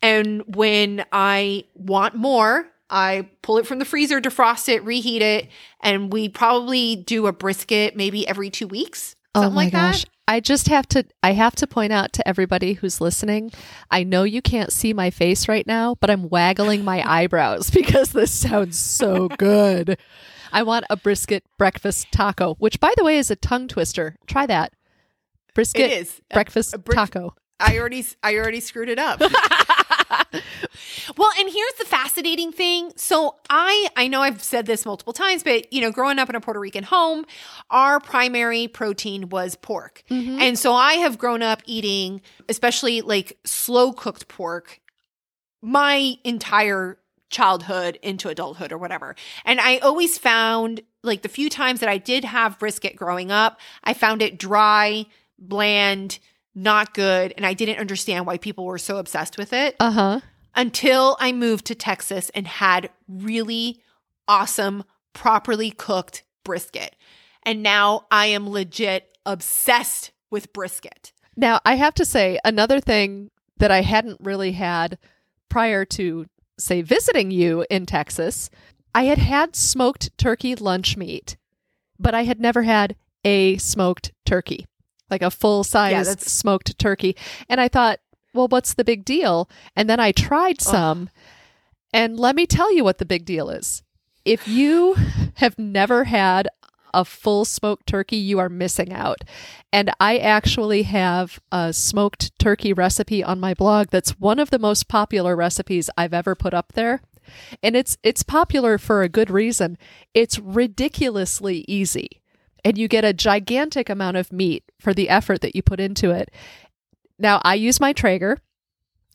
And when I want more, I pull it from the freezer, defrost it, reheat it. And we probably do a brisket maybe every two weeks, something oh my like gosh. That. I just have to, I have to point out to everybody who's listening, I know you can't see my face right now, but I'm waggling my eyebrows because this sounds so good. I want a brisket breakfast taco, which by the way is a tongue twister. Try that. Brisket it is. breakfast a, a bris- taco. I already, I already screwed it up. Well, and here's the fascinating thing. So I, I know I've said this multiple times, but you know, growing up in a Puerto Rican home, our primary protein was pork. Mm-hmm. And so I have grown up eating, especially like slow cooked pork, my entire childhood into adulthood or whatever. And I always found like the few times that I did have brisket growing up, I found it dry, bland, not good, and I didn't understand why people were so obsessed with it uh-huh. until I moved to Texas and had really awesome, properly cooked brisket. And now I am legit obsessed with brisket. Now, I have to say, another thing that I hadn't really had prior to, say, visiting you in Texas, I had had smoked turkey lunch meat, but I had never had a smoked turkey. Like a full-size yeah, smoked turkey. And I thought, well, what's the big deal? And then I tried some. Oh. And let me tell you what the big deal is. If you have never had a full smoked turkey, you are missing out. And I actually have a smoked turkey recipe on my blog that's one of the most popular recipes I've ever put up there. And it's it's popular for a good reason. It's ridiculously easy. And you get a gigantic amount of meat for the effort that you put into it. Now, I use my Traeger.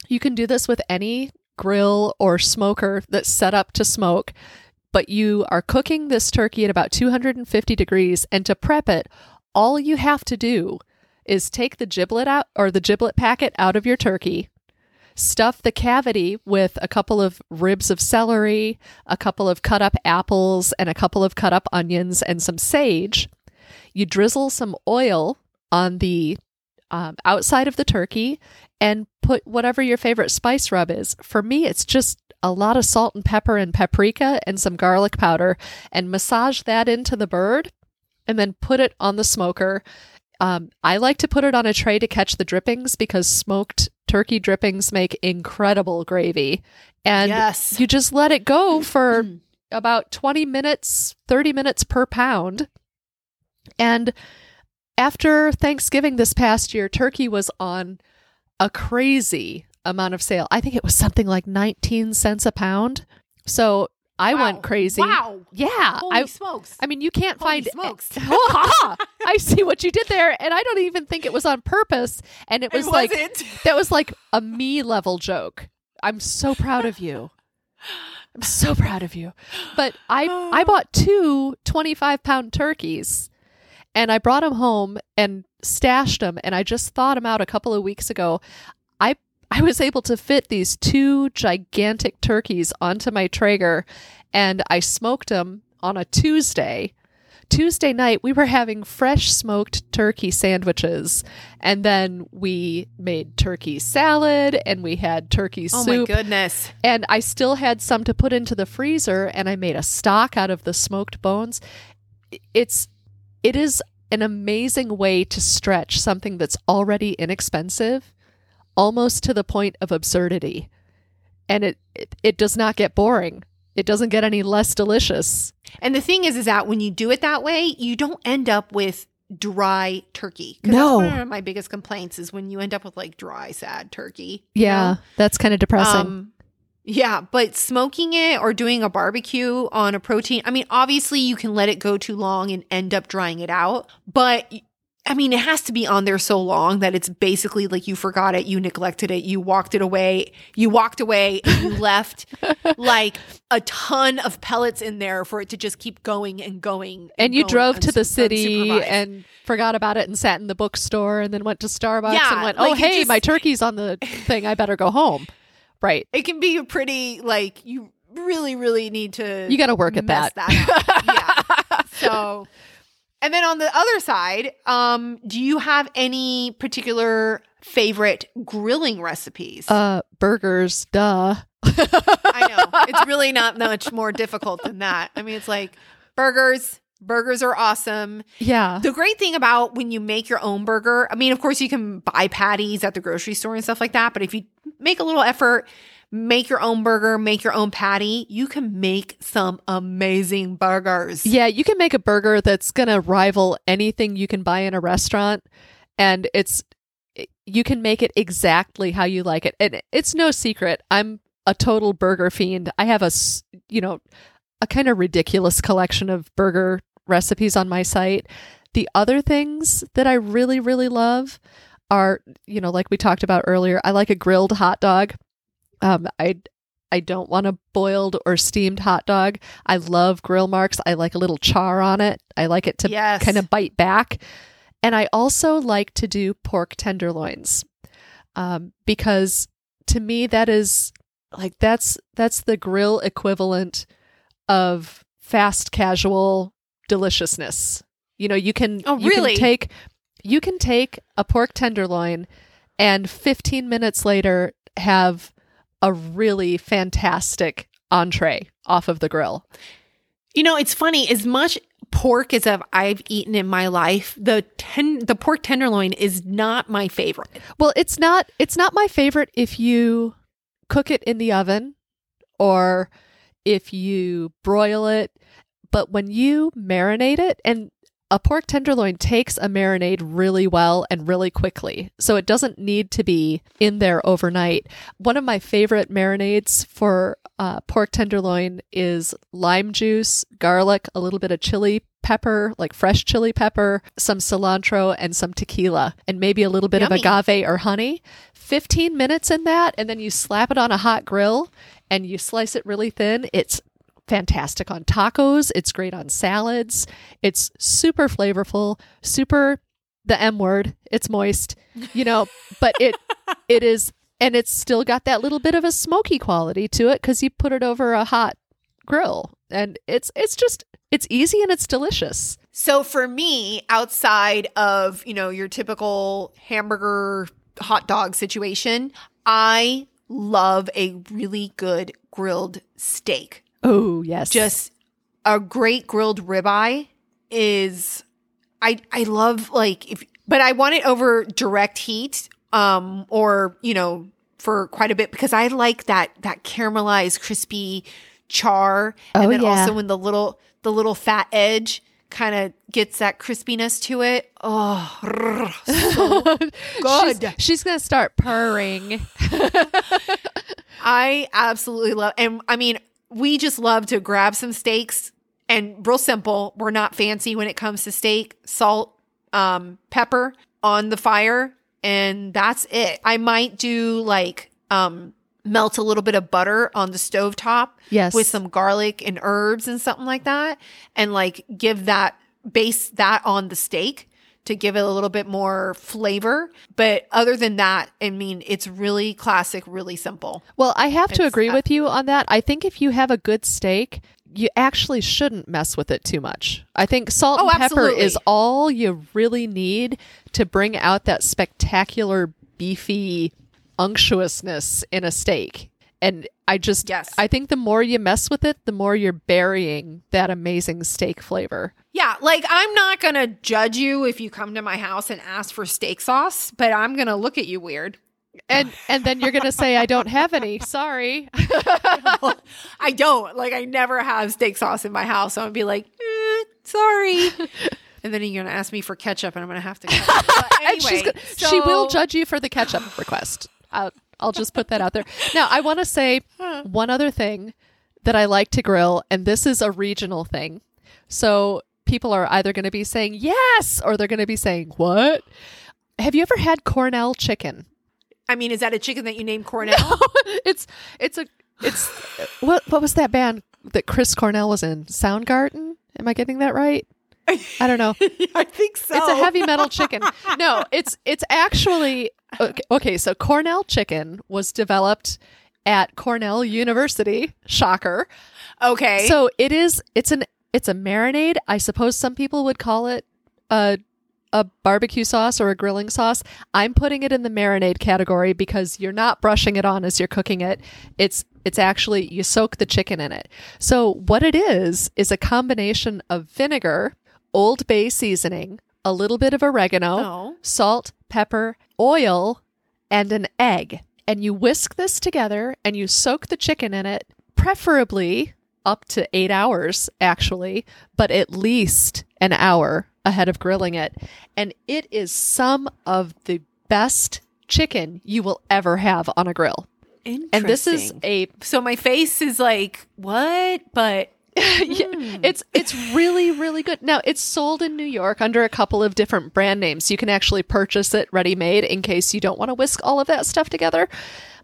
You can do this with any grill or smoker that's set up to smoke, but you are cooking this turkey at about two hundred fifty degrees. And to prep it, all you have to do is take the giblet out or the giblet packet out of your turkey, stuff the cavity with a couple of ribs of celery, a couple of cut up apples, and a couple of cut up onions and some sage. You drizzle some oil on the um, outside of the turkey and put whatever your favorite spice rub is. For me, it's just a lot of salt and pepper and paprika and some garlic powder, and massage that into the bird and then put it on the smoker. Um, I like to put it on a tray to catch the drippings because smoked turkey drippings make incredible gravy. And yes. you just let it go for about twenty minutes, thirty minutes per pound. And after Thanksgiving this past year, turkey was on a crazy amount of sale. I think it was something like nineteen cents a pound. So I wow. went crazy. Wow. Yeah. Holy I, smokes. I mean, you can't Holy find... smokes. Oh, I see what you did there. And I don't even think it was on purpose. And it was it like... Wasn't. That was like a me level joke. I'm so proud of you. I'm so proud of you. But I, I bought two twenty-five pound turkeys and I brought them home and stashed them. And I just thawed them out a couple of weeks ago. I I was able to fit these two gigantic turkeys onto my Traeger, and I smoked them on a Tuesday. Tuesday night, we were having fresh smoked turkey sandwiches, and then we made turkey salad, and we had turkey soup. Oh my goodness. And I still had some to put into the freezer, and I made a stock out of the smoked bones. It's, it is an amazing way to stretch something that's already inexpensive almost to the point of absurdity. And it, it it does not get boring. It doesn't get any less delicious. And the thing is, is that when you do it that way, you don't end up with dry turkey. No. That's one of my biggest complaints is when you end up with like dry, sad turkey. Yeah, know? That's kind of depressing. Um, yeah, but smoking it or doing a barbecue on a protein, I mean, obviously you can let it go too long and end up drying it out, but... I mean, it has to be on there so long that it's basically like you forgot it, you neglected it, you walked it away, you walked away, and you left like a ton of pellets in there for it to just keep going and going. And, and you going drove to the city and forgot about it and sat in the bookstore and then went to Starbucks yeah, and went, oh, like hey, just, my turkey's on the thing. I better go home. Right. It can be pretty like you really, really need to. You got to work at that. that yeah. So. And then on the other side, um, do you have any particular favorite grilling recipes? Uh, burgers, duh. I know. It's really not much more difficult than that. I mean, it's like burgers, Burgers are awesome. Yeah. The great thing about when you make your own burger, I mean, of course, you can buy patties at the grocery store and stuff like that. But if you make a little effort, make your own burger, make your own patty, you can make some amazing burgers. Yeah. You can make a burger that's going to rival anything you can buy in a restaurant. And it's, you can make it exactly how you like it. And it's no secret, I'm a total burger fiend. I have a, you know, a kind of ridiculous collection of burger recipes on my site. The other things that I really, really love are, you know, like we talked about earlier, I like a grilled hot dog. Um, I I don't want a boiled or steamed hot dog. I love grill marks. I like a little char on it. I like it to yes. kind of bite back. And I also like to do pork tenderloins um, because to me that is like that's that's the grill equivalent of fast casual deliciousness. You know, you can oh, really? you can take you can take a pork tenderloin and fifteen minutes later have a really fantastic entree off of the grill. You know, it's funny, as much pork as I've eaten in my life, the ten, the pork tenderloin is not my favorite. Well, it's not it's not my favorite if you cook it in the oven or if you broil it, but when you marinate it, and a pork tenderloin takes a marinade really well and really quickly, so it doesn't need to be in there overnight. One of my favorite marinades for uh, pork tenderloin is lime juice, garlic, a little bit of chili pepper, like fresh chili pepper, some cilantro, and some tequila, and maybe a little bit Yummy. of agave or honey. fifteen minutes in that, and then you slap it on a hot grill and you slice it really thin. It's fantastic on tacos. It's great on salads. It's super flavorful, super the M word. It's moist, you know, but it, it is, and it's still got that little bit of a smoky quality to it because you put it over a hot grill, and it's, it's just, it's easy and it's delicious. So for me, outside of, you know, your typical hamburger, hot dog situation, I love a really good grilled steak. Oh, yes. Just a great grilled ribeye is, I I love like, if but I want it over direct heat um, or, you know, for quite a bit because I like that that caramelized crispy char. Oh, and then yeah. also when the little, the little fat edge kind of gets that crispiness to it. Oh, so good. She's, she's going to start purring. I absolutely love, and I mean, we just love to grab some steaks, and real simple. We're not fancy when it comes to steak, salt, um, pepper on the fire, and that's it. I might do like um, melt a little bit of butter on the stovetop yes. with some garlic and herbs and something like that, and like give that, base that on the steak to give it a little bit more flavor. But other than that, I mean, it's really classic, really simple. Well, I have to it's, agree uh, with you on that. I think if you have a good steak, you actually shouldn't mess with it too much. I think salt oh, and pepper absolutely. is all you really need to bring out that spectacular, beefy unctuousness in a steak. And I just, yes. I think the more you mess with it, the more you're burying that amazing steak flavor. Yeah. Like, I'm not going to judge you if you come to my house and ask for steak sauce, but I'm going to look at you weird. And and then you're going to say, I don't have any. Sorry. I don't. Like, I never have steak sauce in my house. So I'm going to be like, eh, sorry. And then you're going to ask me for ketchup and I'm going to have to. But anyway, and she's go- so- she will judge you for the ketchup request. I'll, I'll just put that out there. Now, I want to say one other thing that I like to grill, and this is a regional thing. So people are either going to be saying yes, or they're going to be saying, what? Have you ever had Cornell chicken? I mean, is that a chicken that you named Cornell? No, it's, it's a, it's, what, what was that band that Chris Cornell was in? Soundgarden? Am I getting that right? I don't know. I think so. It's a heavy metal chicken. No, it's it's actually okay, okay, so Cornell chicken was developed at Cornell University. Shocker. Okay. So it is it's an it's a marinade. I suppose some people would call it a a barbecue sauce or a grilling sauce, I'm putting it in the marinade category because you're not brushing it on as you're cooking it. It's it's actually, you soak the chicken in it. So what it is, is a combination of vinegar, Old Bay seasoning, a little bit of oregano, oh. salt, pepper, oil, and an egg. And you whisk this together and you soak the chicken in it, preferably up to eight hours, actually, but at least an hour ahead of grilling it. And it is some of the best chicken you will ever have on a grill. Interesting. And this is a... So my face is like, what? But... yeah, it's it's really, really good. Now, it's sold in New York under a couple of different brand names. You can actually purchase it ready-made in case you don't want to whisk all of that stuff together.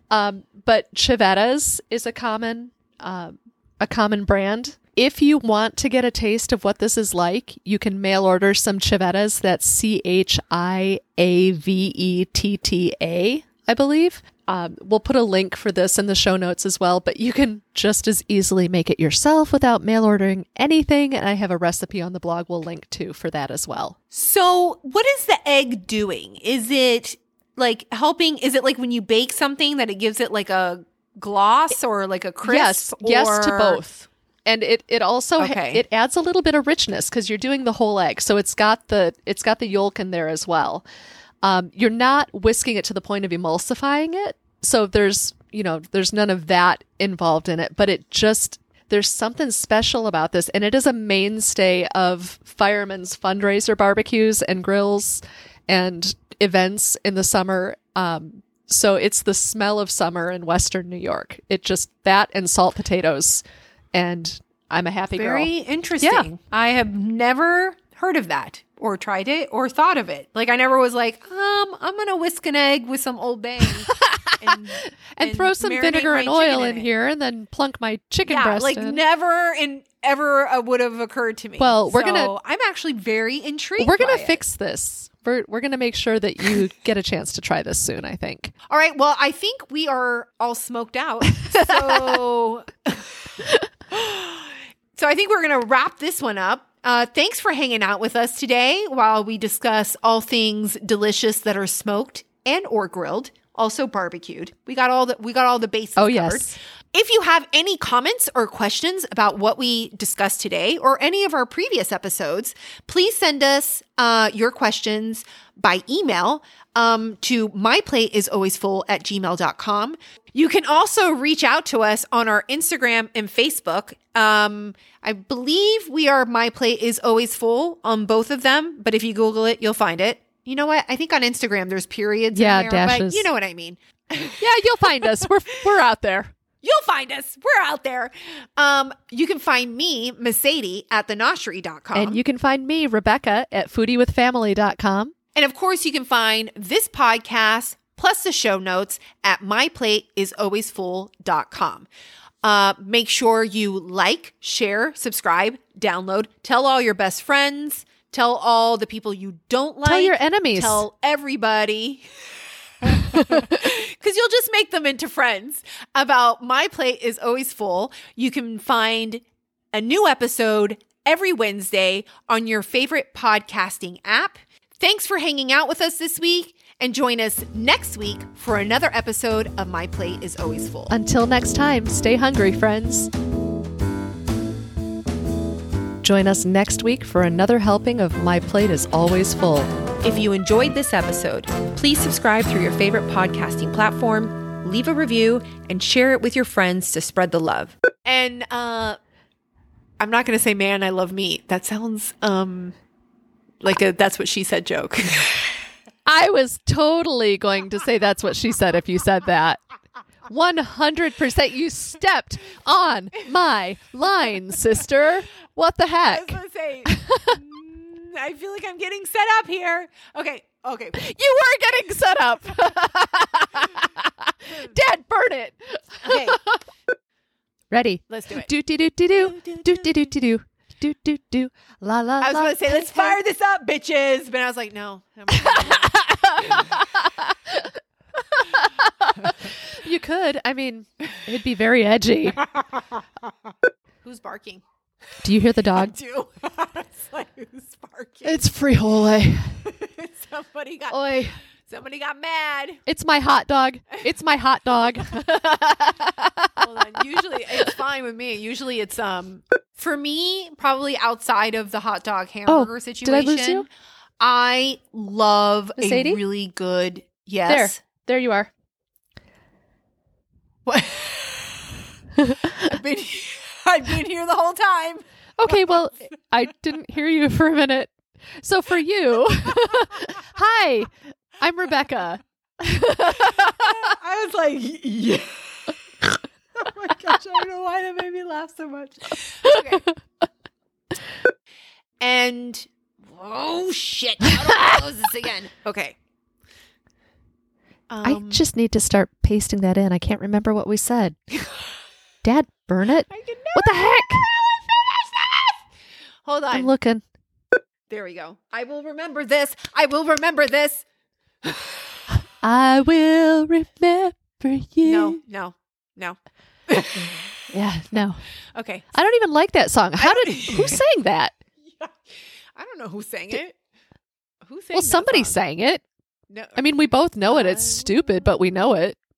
Um, but Chiavetta's is a common um, a common brand. If you want to get a taste of what this is like, you can mail order some Chiavetta's. That's C H I A V E T T A, I believe. Um, we'll put a link for this in the show notes as well, but you can just as easily make it yourself without mail ordering anything. And I have a recipe on the blog we'll link to for that as well. So what is the egg doing? Is it like helping? Is it like when you bake something that it gives it like a gloss or like a crisp? Yes, or... yes to both. And it, it also okay. ha- it adds a little bit of richness because you're doing the whole egg. So it's got the it's got the yolk in there as well. Um, you're not whisking it to the point of emulsifying it. So there's, you know, there's none of that involved in it, but it just, there's something special about this. And it is a mainstay of firemen's fundraiser barbecues and grills and events in the summer. Um, so it's the smell of summer in Western New York. It just, that and salt potatoes. And I'm a happy Very girl. Very interesting. Yeah. I have never heard of that. Or tried it, or thought of it. Like, I never was like, um, I'm going to whisk an egg with some Old Bay. And, and, and throw some vinegar and oil in, in here, and then plunk my chicken yeah, breast like in. Never and ever uh, would have occurred to me. Well, we're so going to... I'm actually very intrigued We're going to fix it. this. We're, we're going to make sure that you get a chance to try this soon, I think. All right. Well, I think we are all smoked out. So... so I think we're going to wrap this one up. Uh, thanks for hanging out with us today while we discuss all things delicious that are smoked and or grilled, also barbecued. We got all the we got all the bases covered. Oh, yes. If you have any comments or questions about what we discussed today or any of our previous episodes, please send us uh, your questions by email um, to my plate is always full at gmail dot com. You can also reach out to us on our Instagram and Facebook. Um, I believe we are My Plate is Always Full on both of them, but if you Google it, you'll find it. You know what? I think on Instagram there's periods. Yeah, there, dashes. But you know what I mean. Yeah, you'll find us. We're we're out there. You'll find us. We're out there. Um, you can find me, Mercedes, at the noshery dot com. And you can find me, Rebecca, at foodie with family dot com. And of course, you can find this podcast plus the show notes at my plate is always full dot com. Uh, make sure you like, share, subscribe, download, tell all your best friends, tell all the people you don't like. Tell your enemies. Tell everybody. Because you'll just make them into friends about My Plate is Always Full. You can find a new episode every Wednesday on your favorite podcasting app. Thanks for hanging out with us this week, and join us next week for another episode of My Plate is Always Full. Until next time, stay hungry, friends. Join us next week for another helping of My Plate is Always Full. If you enjoyed this episode, please subscribe through your favorite podcasting platform, leave a review, and share it with your friends to spread the love. And uh, I'm not going to say, man, I love meat. That sounds um, like a that's what she said joke. I was totally going to say that's what she said if you said that. one hundred percent You stepped on my line, sister. What the heck? I was going to say... I feel like I'm getting set up here. Okay. Okay. You were getting set up. Dad, burn it. Okay. Ready? Let's do it. Do, do, do, do, do. Do, do, do, do, do. Do, do, do. La, la, la. I was going to say, let's fire this up, bitches. But I was like, no. You could. I mean, it'd be very edgy. Who's barking? Do you hear the dog? I do. It's like, it was barking. It's Frihole. Somebody got Oy. Somebody got mad. It's my hot dog. It's my hot dog. Hold on. Usually it's fine with me. Usually it's um for me, probably outside of the hot dog hamburger oh, situation. Did I lose you? I love Miss a Sadie? Really good yes. There. There you are. What? I've been I've been here the whole time. Okay, well, I didn't hear you for a minute. So for you, hi, I'm Rebecca. I was like, yeah. Oh my gosh, I don't know why that made me laugh so much. Okay. And, oh shit, how do I close this again? Okay. Um, I just need to start pasting that in. I can't remember what we said. Dad, burn it. I can never what the heck? Hold on. I'm looking. There we go. I will remember this. I will remember this. I will remember you. No, no, no. Yeah, no. Okay. I don't even like that song. How did who sang that? Yeah. I don't know who sang did, it. Who sang it? Well, somebody song? Sang it. No. I mean, we both know it. It's stupid, but we know it.